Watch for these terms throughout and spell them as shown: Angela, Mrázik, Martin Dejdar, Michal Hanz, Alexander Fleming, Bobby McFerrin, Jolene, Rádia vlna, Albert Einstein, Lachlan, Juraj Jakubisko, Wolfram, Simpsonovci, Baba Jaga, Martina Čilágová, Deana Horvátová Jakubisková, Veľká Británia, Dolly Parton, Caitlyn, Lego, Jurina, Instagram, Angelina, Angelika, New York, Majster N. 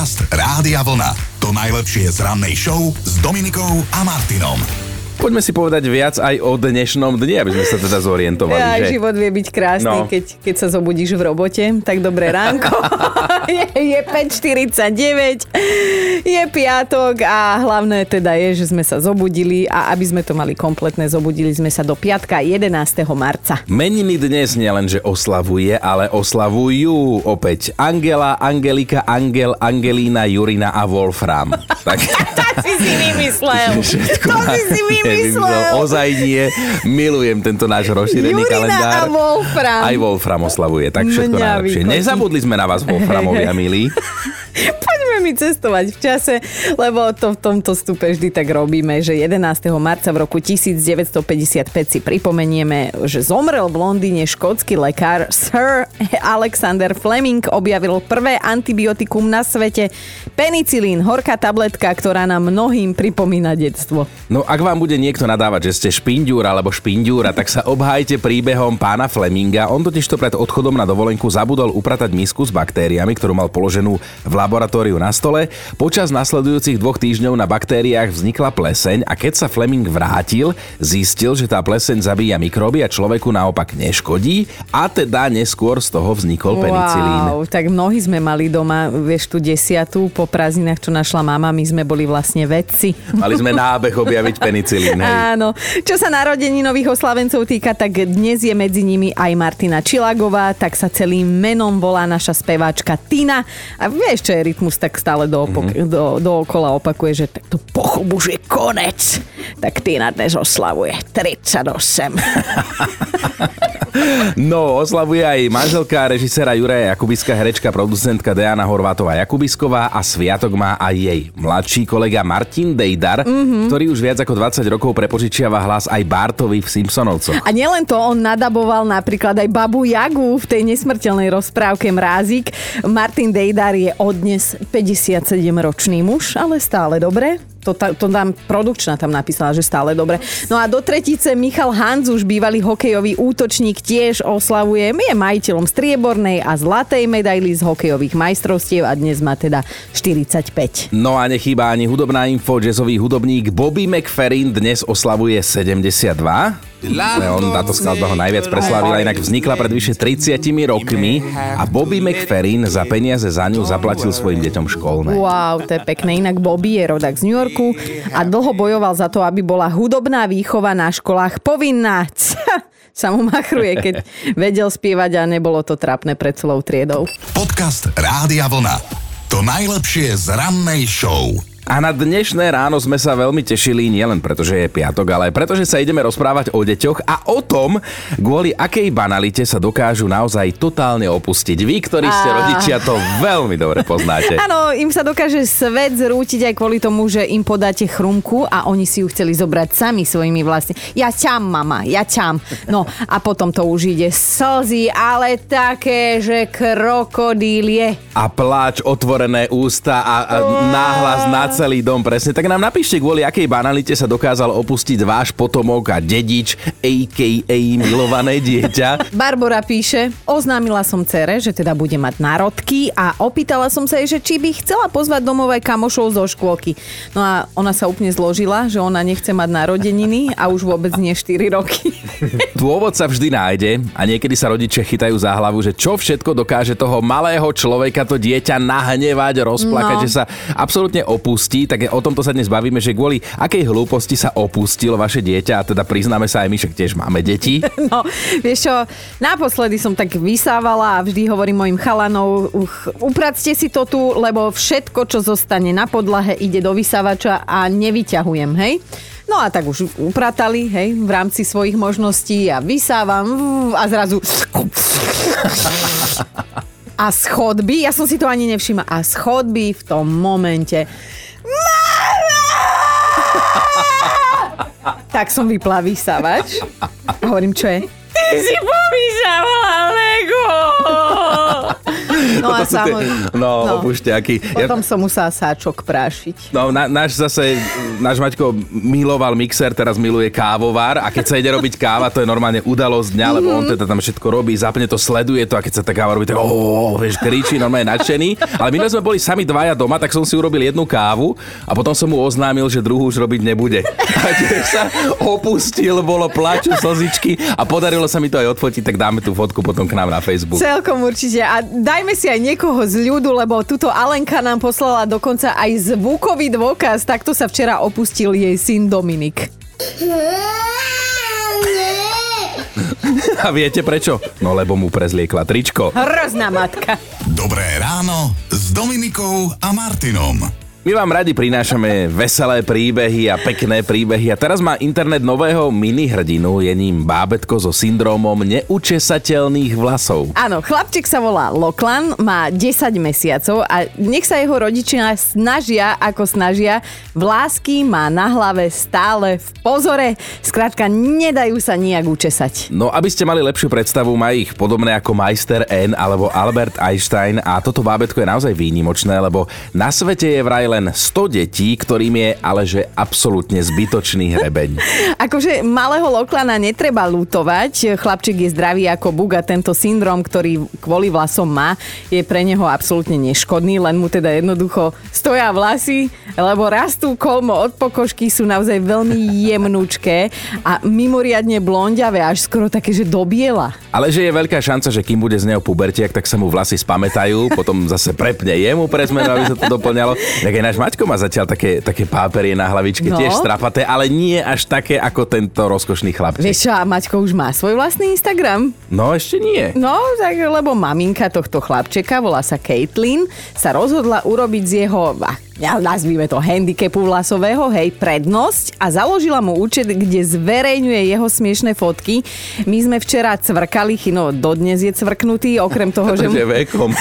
Podcast Rádia Vlna. To najlepšie z rannej show s Dominikou a Martinom. Poďme si povedať viac aj o dnešnom dni, aby sme sa teda zorientovali. Ja, že... život vie byť krásny, no. keď sa zobudíš v robote. Tak dobré ránko. Je 5:49, je piatok a hlavné teda je, že sme sa zobudili a aby sme to mali kompletné, zobudili sme sa do piatka 11. marca. Meniny dnes nielenže oslavuje, ale oslavujú opäť Angela, Angelika, Angel, Angelina, Jurina a Wolfram. Tak si si vymyslel. To si si vymyslel. Ozaj nie. Milujem tento náš rozšírený kalendár. Jurina a Wolfram. Aj Wolfram oslavuje, tak všetko najlepšie. Nezabudli sme na vás, Wolframovia. Milí. Poďme mi cestovať v čase, lebo to v tomto stupe vždy tak robíme, že 11. marca v roku 1955 si pripomenieme, že zomrel v Londýne škótsky lekár Sir Alexander Fleming, objavil prvé antibiotikum na svete, penicilín, horká tabletka, ktorá nám mnohým pripomína detstvo. No ak vám bude niekto nadávať, že ste špindúr alebo špindúra, tak sa obhájte príbehom pána Fleminga. On totižto pred odchodom na dovolenku zabudol upratať misku s baktériami, ktorú mal položenú v laboratóriu na stole. Počas nasledujúcich 2 týždňov na baktériách vznikla pleseň a keď sa Fleming vrátil, zistil, že tá pleseň zabíja mikróby a človeku naopak neškodí a teda neskôr z toho vznikol penicilín. Wow, tak mnohí sme mali doma, vieš, tú 10. po prázdninách, čo našla mama, my sme boli vlastne vedci. Mali sme nábeh objaviť penicilín. Áno. Čo sa narodení nových oslavencov týka, tak dnes je medzi nimi aj Martina Čilágová, tak sa celým menom volá naša speváčka Tina. A vieš, čo je rytmus, tak stále dookola opakuje, že takto pochop už je konec. Tak Tina dnes oslavuje 38. No, oslavuje aj manželka režisera Juraja Jakubiska, herečka, producentka Deana Horvátová Jakubisková a sviatok má aj jej mladší kolega Martin Dejdar, ktorý už viac ako 20 rokov prepožičiava hlas aj Bartovi v Simpsonovcoch. A nielen to, on nadaboval napríklad aj Babu Jagu v tej nesmrteľnej rozprávke Mrázik. Martin Dejdar je odnes 57-ročný muž, ale stále dobre. To nám produkčná tam napísala, že stále dobre. No a do tretice Michal Hanz, už bývalý hokejový útočník, tiež oslavuje. Je majiteľom striebornej a zlatej medaily z hokejových majstrovstiev a dnes má teda 45. No a nechýba ani hudobná info. Jazzový hudobník Bobby McFerrin dnes oslavuje 72. Táto skladba ho najviac preslavila, inak vznikla pred vyše 30 rokmi a Bobby McFerrin za peniaze za ňu zaplatil svojim deťom školné. Wow, to je pekné. Inak Bobby je rodák z New Yorku a dlho bojoval za to, aby bola hudobná výchova na školách povinná. Sa mu machruje, keď vedel spievať a nebolo to trápne pred celou triedou. Podcast Rádia Vlna. To najlepšie z rannej show. A na dnešné ráno sme sa veľmi tešili, nielen pretože je piatok, ale pretože sa ideme rozprávať o deťoch a o tom, kvôli akej banalite sa dokážu naozaj totálne opustiť. Vy, ktorí ste rodičia, to veľmi dobre poznáte. Áno, im sa dokáže svet zrútiť aj kvôli tomu, že im podáte chrumku a oni si ju chceli zobrať sami svojimi vlastne. Ja ťam, mama, ja ťam. No a potom to už ide slzy, ale také, že krokodílie. A pláč, otvorené ústa a náhlas nad celý dom, presne. Tak nám napíšte, kvôli akej banalite sa dokázal opustiť váš potomok a dedič, a.k.a. milované dieťa. Barbora píše, oznámila som dcere, že teda bude mať národky a opýtala som sa jej, že či by chcela pozvať domov aj kamošov zo škôlky. No a ona sa úplne zložila, že ona nechce mať narodeniny a už vôbec nie 4 roky. Dôvod sa vždy nájde a niekedy sa rodičia chytajú za hlavu, že čo všetko dokáže toho malého človeka, to dieťa nahnevať, rozplakať, že sa absolútne opustí, tak o tomto sa dnes bavíme, že kvôli akej hlúposti sa opustilo vaše dieťa a teda priznáme sa aj my, však tiež máme deti. No, vieš čo, naposledy som tak vysávala a vždy hovorím mojim chalanov, upracte si to tu, lebo všetko, čo zostane na podlahe, ide do vysávača a nevyťahujem, hej? No a tak už upratali, hej, v rámci svojich možností a vysávam a zrazu... A z chodby, ja som si to ani nevšimla, a z chodby v tom momente... Tak som vypla vysávač. Hovorím, čo je? Ty si povysávala Lego! No a samozrejme. No, opušťaky. Potom som musela sáčok prášiť. No, náš Maťko miloval mixer, teraz miluje kávovar a keď sa ide robiť káva, to je normálne udalosť dňa, lebo on teda tam všetko robí, zapne to, sleduje to a keď sa tá káva robí, tak vieš, kričí, normálne nadšený. Ale my sme boli sami dvaja doma, tak som si urobil jednu kávu a potom som mu oznámil, že druhú už robiť nebude. A tiež sa opustil, bolo plaču, slzičky a podarilo sa mi to aj odfotiť, tak dáme tú fotku potom k nám na Facebook. Celkom určite. A dajme si aj niekoho z ľudu, lebo tuto Alenka nám poslala dokonca aj zvukový dôkaz. Takto sa včera opustil jej syn Dominik. A viete prečo? No lebo mu prezliekla tričko. Hrozná matka. Dobré ráno s Dominikou a Martinom. My vám radi prinášame veselé príbehy a pekné príbehy a teraz má internet nového minihrdinu, je ním bábätko so syndrómom neučesateľných vlasov. Áno, chlapček sa volá Lachlan, má 10 mesiacov a nech sa jeho rodičia snažia, ako snažia, vlásky má na hlave stále v pozore, skrátka nedajú sa nijak učesať. No, aby ste mali lepšiu predstavu, má ich podobné ako Majster N alebo Albert Einstein a toto bábätko je naozaj výnimočné, lebo na svete je vraj len 100 detí, ktorým je ale že absolútne zbytočný hrebeň. Akože malého Lachlana netreba lutovať, chlapčík je zdravý ako buk a tento syndrom, ktorý kvôli vlasom má, je pre neho absolútne neškodný, len mu teda jednoducho stoja vlasy, lebo rastú kolmo od pokožky, sú naozaj veľmi jemnúčké a mimoriadne blondiavé, až skoro také, že do biela. Ale že je veľká šanca, že kým bude z neho pubertiak, tak sa mu vlasy spamätajú, potom zase prepne jemu pre zmenu, aby sa to doplňalo. Náš Maťko má zatiaľ také páperie na hlavičke, no, tiež strapaté, ale nie až také ako tento rozkošný chlapček. Vieš čo, a Maťko už má svoj vlastný Instagram? No, ešte nie. No, tak, lebo maminka tohto chlapčeka, volá sa Caitlyn, sa rozhodla urobiť z jeho... Ja nazvíme to handicapu vlasového, hej, prednosť a založila mu účet, kde zverejňuje jeho smiešné fotky. My sme včera cvrkali, Chino dodnes je cvrknutý, okrem toho, že... Pretože vekom.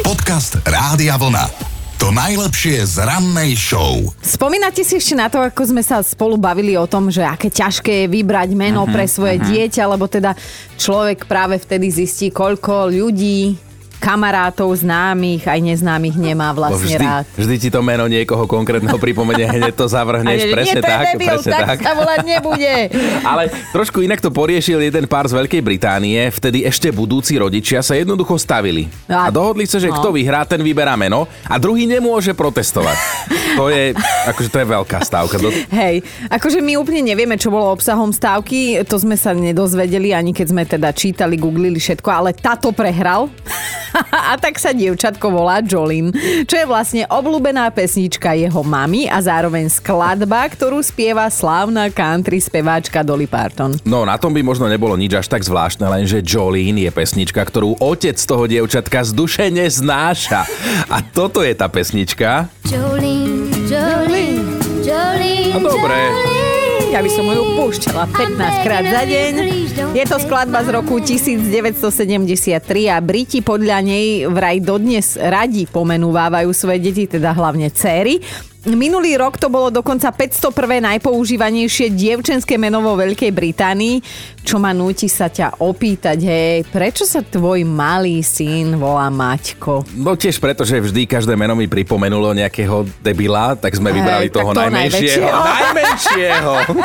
Podcast Rádia Vlna. To najlepšie z rannej show. Spomínate si ešte na to, ako sme sa spolu bavili o tom, že aké ťažké je vybrať meno pre svoje dieťa, lebo teda človek práve vtedy zistí, koľko ľudí... kamarátov, známych, aj neznámych nemá vlastne rád. Vždy ti to meno niekoho konkrétneho pripomenie, hneď to zavrhneš, presne tak. Presne tak sa volať nebude. Ale trošku inak to poriešil jeden pár z Veľkej Británie, vtedy ešte budúci rodičia sa jednoducho stavili. A dohodli sa, že kto vyhrá, ten vyberá meno a druhý nemôže protestovať. To je veľká stávka. Hej, akože my úplne nevieme, čo bolo obsahom stávky, to sme sa nedozvedeli, ani keď sme teda čítali, googlili všetko, ale táto prehral. A tak sa dievčatko volá Jolene, čo je vlastne obľúbená pesnička jeho mami a zároveň skladba, ktorú spieva slávna country speváčka Dolly Parton. No, na tom by možno nebolo nič až tak zvláštne, lenže Jolene je pesnička, ktorú otec toho dievčatka z duše neznáša. A toto je tá pesnička. Jolene, Jolene, Jolene, no dobre. Ja by som ju púšťala 15 krát za deň. Je to skladba z roku 1973 a Briti podľa nej vraj dodnes radi pomenúvajú svoje deti, teda hlavne céry. Minulý rok to bolo dokonca 501. najpoužívanejšie dievčenské meno vo Veľkej Británii, čo ma núti sa ťa opýtať, hej, prečo sa tvoj malý syn volá Maťko? No tiež preto, že vždy každé meno mi pripomenulo nejakého debila, tak sme vybrali toho najmenšieho.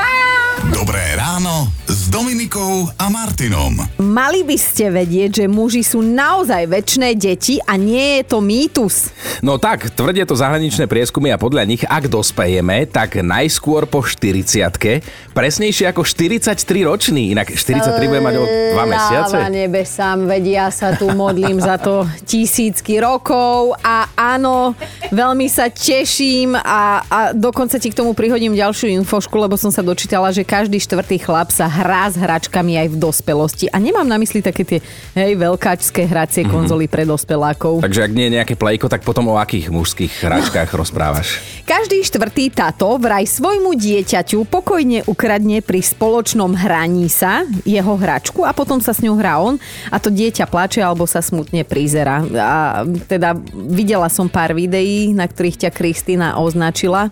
Dobré ráno s Dominikou a Martinom. Mali by ste vedieť, že muži sú naozaj večné deti a nie je to mýtus. No tak, tvrdia to zahraničné prieskumy a podľa nich, ak dospejeme, tak najskôr po 40-tke, presnejšie ako 43-ročný, inak 43 bude mať o 2 mesiace. Láva nebesám, vedia, sa tu modlím za to tisícky rokov a áno, veľmi sa teším a dokonca ti k tomu prihodím ďalšiu infošku, lebo som sa dočítala, že každý štvrtý chlap sa hrá s hračkami aj v dospelosti. A nemám na mysli také tie veľkáčské hracie konzoly pre dospelákov. Takže ak nie je nejaké plejko, tak potom o akých mužských hračkách rozprávaš? Každý štvrtý tato vraj svojmu dieťaťu pokojne ukradne pri spoločnom hraní sa jeho hračku a potom sa s ňou hrá on a to dieťa plače alebo sa smutne prizerá. A teda videla som pár videí, na ktorých ťa Kristína označila.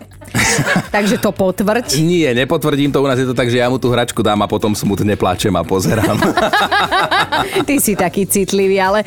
Takže to potvrď. Nie, nepotvrdím to, u nás je to tak, že ja mu tú hračku dám a potom smutne plačem a pozerám. Ty si taký citlivý, ale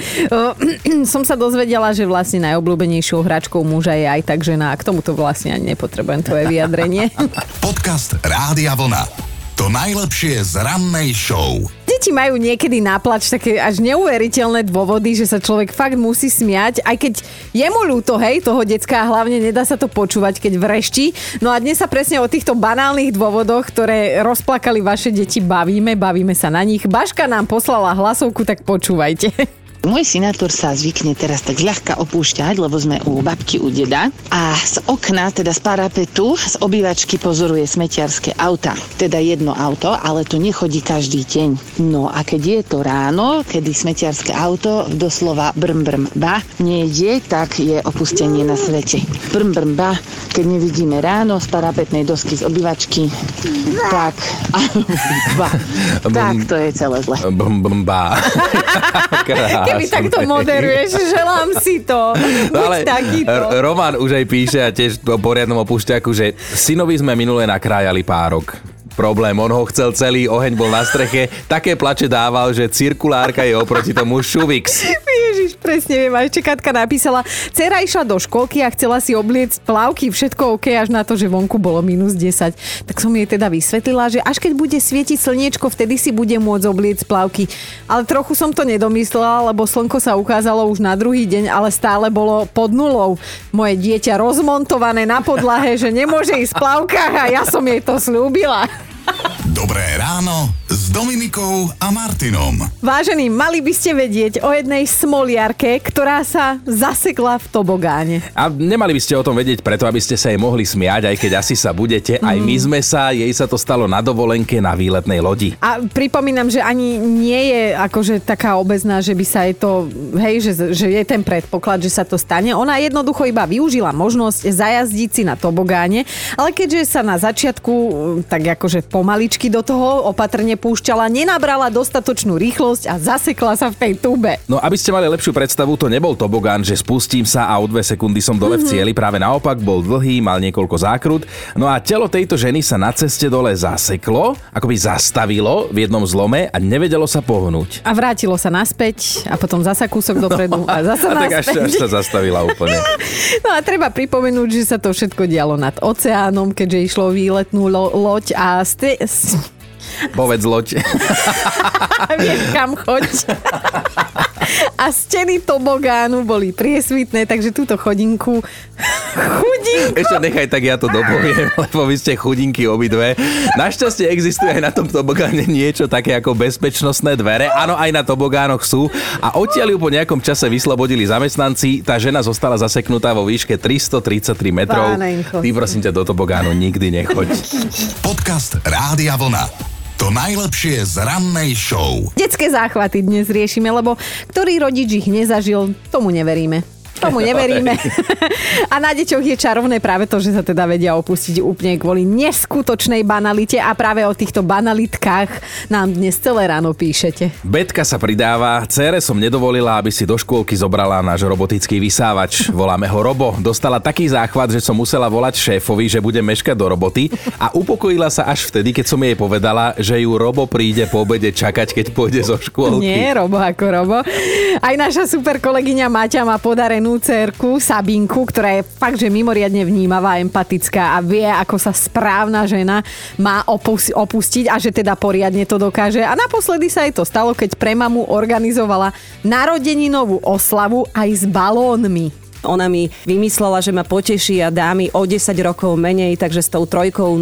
som sa dozvedela, že vlastne najobľúbenejšou hračkou muža je aj tak žena. A k tomuto vlastne ani nepotrebujem tvoje vyjadrenie. Podcast Rádia Vlna. To najlepšie z rannej show. Deti majú niekedy na plač také až neuveriteľné dôvody, že sa človek fakt musí smiať, aj keď je mu ľúto, hej, toho decka, a hlavne nedá sa to počúvať, keď vrešti. No a dnes sa presne o týchto banálnych dôvodoch, ktoré rozplakali vaše deti, bavíme sa na nich. Baška nám poslala hlasovku, tak počúvajte. Môj synátor sa zvykne teraz tak zľahka opúšťať, lebo sme u babky, u deda, a z okna, teda z parapetu, z obývačky pozoruje smetiarske auta. Teda jedno auto, ale to nechodí každý deň. No a keď je to ráno, kedy smetiarske auto doslova brm brm ba nejde, tak je opustenie na svete. Brm brm ba, keď nevidíme ráno z parapetnej dosky z obývačky, tak ba. Tak to je celé zle. Brm brm ba. Keby takto moderuješ, želám si to. Buď takýto. Roman už aj píše, a tiež po poriadnom opúšťaku, že synovi sme minule nakrájali párok. Problém, on ho chcel celý, oheň bol na streche, také plače dával, že cirkulárka je oproti tomu šuvix. Ježiš, presne viem, a ešte Katka napísala, dcera išla do školky a chcela si obliecť plavky, všetko OK, až na to, že vonku bolo -10. Tak som jej teda vysvetlila, že až keď bude svietiť slniečko, vtedy si bude môcť obliecť plavky. Ale trochu som to nedomyslela, lebo slnko sa ukázalo už na druhý deň, ale stále bolo pod nulou. Moje dieťa rozmontované na podlahe, že nemôže ísť v plavkách, a ja som jej to slúbila. Dobré ráno s Dominikou a Martinom. Vážení, mali by ste vedieť o jednej smoliarke, ktorá sa zasekla v tobogáne. A nemali by ste o tom vedieť preto, aby ste sa jej mohli smiať, aj keď asi sa budete. Aj my sme sa, jej sa to stalo na dovolenke na výletnej lodi. A pripomínam, že ani nie je akože taká obezná, že by sa jej to, hej, že je ten predpoklad, že sa to stane. Ona jednoducho iba využila možnosť zajazdiť si na tobogáne, ale keďže sa na začiatku tak akože pomaličky do toho opatrne púšťala, nenabrala dostatočnú rýchlosť a zasekla sa v tej tube. No, aby ste mali lepšiu predstavu, to nebol tobogán, že spustím sa a o 2 sekundy som dole v cieli. Práve naopak, bol dlhý, mal niekoľko zákrut. No a telo tejto ženy sa na ceste dole zaseklo, akoby zastavilo v jednom zlome a nevedelo sa pohnúť. A vrátilo sa naspäť a potom zasa kúsok dopredu a zasa naspäť. Tak až sa zastavila úplne. No a treba pripomenúť, že sa to všetko dialo nad oceánom, keďže išlo výletnú loď a povedz loď. Viem, kam choď. A steny tobogánu boli priesvitné, takže túto chodinku... Chudinko! Ešte nechaj, tak ja to dopoviem, lebo vy ste chudinky obidve. Našťastie existuje aj na tom tobogáne niečo také ako bezpečnostné dvere. Áno, aj na tobogánoch sú. A odtiaľ ju po nejakom čase vyslobodili zamestnanci. Tá žena zostala zaseknutá vo výške 333 metrov. Pánenko. Ty, prosím ťa, do tobogánu nikdy nechoď. Podcast Rádia Vlna. To najlepšie z rannej show. Detské záchvaty dnes riešime, lebo ktorý rodič ich nezažil, tomu neveríme. A na deťoch je čarovné práve to, že sa teda vedia opustiť úplne kvôli neskutočnej banalite, a práve o týchto banalitkách nám dnes celé ráno píšete. Betka sa pridáva, dcére som nedovolila, aby si do škôlky zobrala náš robotický vysávač. Voláme ho Robo. Dostala taký záchvat, že som musela volať šéfovi, že budem meškať do roboty, a upokojila sa až vtedy, keď som jej povedala, že ju Robo príde po obede čakať, keď pôjde zo škôlky. Nie, Robo ako Robo. Aj naša super kolegyňa Maťa má podarenú dcérku Sabinku, ktorá je fakt, že mimoriadne vnímavá, empatická a vie, ako sa správna žena má opustiť, a že teda poriadne to dokáže. A naposledy sa jej to stalo, keď pre mamu organizovala narodeninovú oslavu aj s balónmi. Ona mi vymyslela, že ma poteší a dá mi o 10 rokov menej, takže s tou 3, 0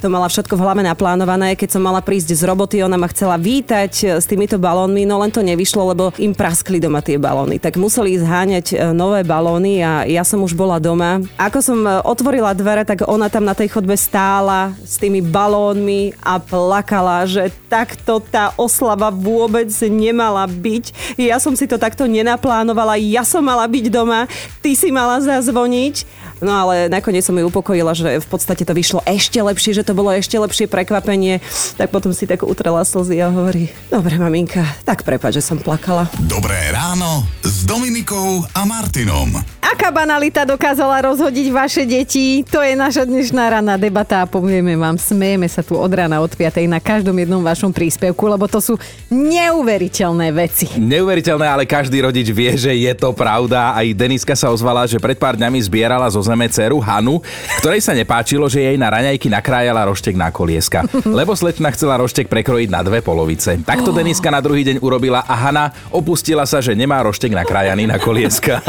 to mala všetko v hlave naplánované. Keď som mala prísť z roboty, ona ma chcela vítať s týmito balónmi, no len to nevyšlo, lebo im praskli doma tie balóny. Tak museli zháňať nové balóny a ja som už bola doma. Ako som otvorila dvere, tak ona tam na tej chodbe stála s tými balónmi a plakala, že takto tá oslava vôbec nemala byť. Ja som si to takto nenaplánovala, ja som mala byť doma. Ty si mala zazvoniť. No ale nakoniec som ju upokojila, že v podstate to vyšlo ešte lepšie, že to bolo ešte lepšie prekvapenie. Tak potom si tak utrela slzy a hovorí: "Dobre, maminka, tak prepáč, že som plakala." Dobré ráno s Dominikou a Martinom. Aká banalita dokázala rozhodiť vaše deti? To je naša dnešná ranná debata a povieme vám, smejeme sa tu od rána od 5:00 na každom jednom vašom príspevku, lebo to sú neuveriteľné veci. Neuveriteľné, ale každý rodič vie, že je to pravda. Aj Deniska sa ozvala, že pred pár dňami zbierala zo zeme dceru Hanu, ktorej sa nepáčilo, že jej na raňajky nakrájala roštek na kolieska, lebo slečna chcela roštek prekrojiť na dve polovice. Takto Deniska na druhý deň urobila a Hana opustila sa, že nemá roštek nakrájaný na kolieska.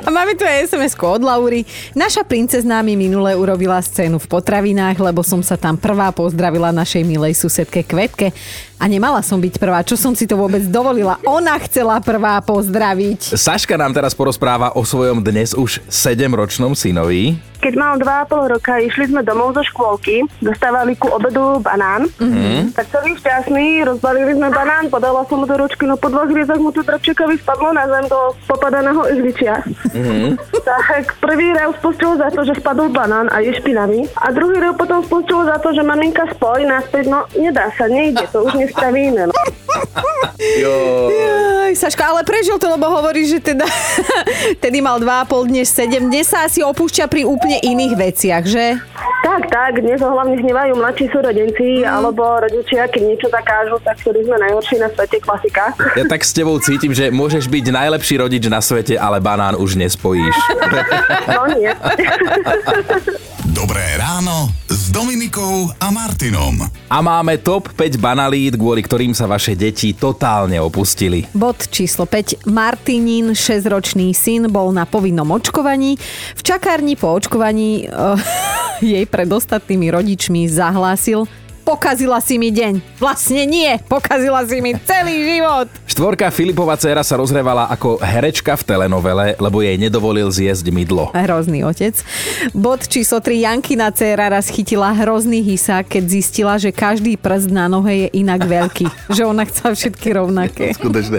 A máme tu aj SMS-ku od Laury. Naša princezná mi minule urobila scénu v potravinách, lebo som sa tam prvá pozdravila našej milej susedke Kvetke. A nemala som byť prvá. Čo som si to vôbec dovolila? Ona chcela prvá pozdraviť. Saška nám teraz porozpráva o svojom dnes už 7-ročnom synovi. Keď mal 2,5 roka, išli sme domov zo škôlky, dostávali ku obedu banán. Mm-hmm. Tak celý šťastný, rozbalili sme banán, podala som mu do ručky, no po dvoch riezach mu to drobčekovi spadlo na zem do popadaného ihličia. Mm-hmm. Tak prvý rev spustil za to, že spadol banán a je špinavý. A druhý rev potom spustil za to, že maminka spoj naspäť, no nedá sa, nejde, to už nespravíme. No. Jaj, Saška, ale prežil to, lebo hovorí, že teda tedy mal 2,5, dnes 7, dnes sa asi opúšťa pri iných veciach, že? Tak, dnes ho hlavne hnevajú mladší súrodenci alebo rodičia, keď niečo zakážu, tak ktorí sme najhorší na svete, klasika. Ja tak s tebou cítim, že môžeš byť najlepší rodič na svete, ale banán už nespojíš. No nie. Dobré ráno s Dominikou a Martinom. A máme top 5 banalít, kvôli ktorým sa vaše deti totálne opustili. Bod číslo 5. Martinin 6-ročný syn bol na povinnom očkovaní. V čakárni po očkovaní jej pred ostatnými rodičmi zahlásil: pokazila si mi deň. Vlastne nie, pokazila si mi celý život. Štvorka, Filipova dcéra sa rozrevala ako herečka v telenovele, lebo jej nedovolil zjesť mydlo. Hrozný otec. Bod číslo 3. Jankina dcéra raz chytila hrozný hysák, keď zistila, že každý prst na nohe je inak veľký. Že ona chcela všetky rovnaké. Skutočne.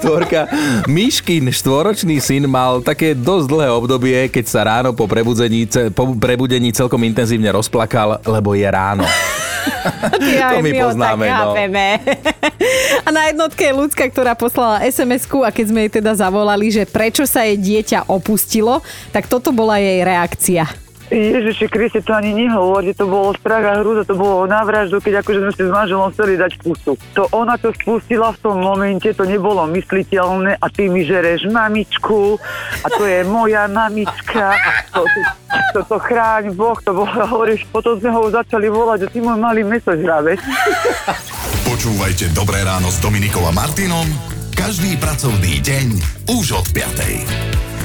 Štvorka, Miškin 4-ročný syn mal také dosť dlhé obdobie, keď sa ráno po prebudení celkom intenzívne rozplakal, lebo je ráno. Ja, to my poznáme, no. A na jednotke je ľudská, ktorá poslala SMS-ku, a keď sme jej teda zavolali, že prečo sa jej dieťa opustilo, tak toto bola jej reakcia. Ježiši Kriste, to ani nehovorí, to bolo strach a hrúza, to bolo na vraždu, keď akože sme si s manželom chceli dať pusu. To ona to spustila v tom momente, to nebolo mysliteľné a ty mi žereš mamičku a to je moja mamička, to chráň Boh, to bolo, hovoríš, potom sme ho začali volať, že ty môj malý mesožravec. Počúvajte Dobré ráno s Dominikom a Martinom každý pracovný deň už od 5:00.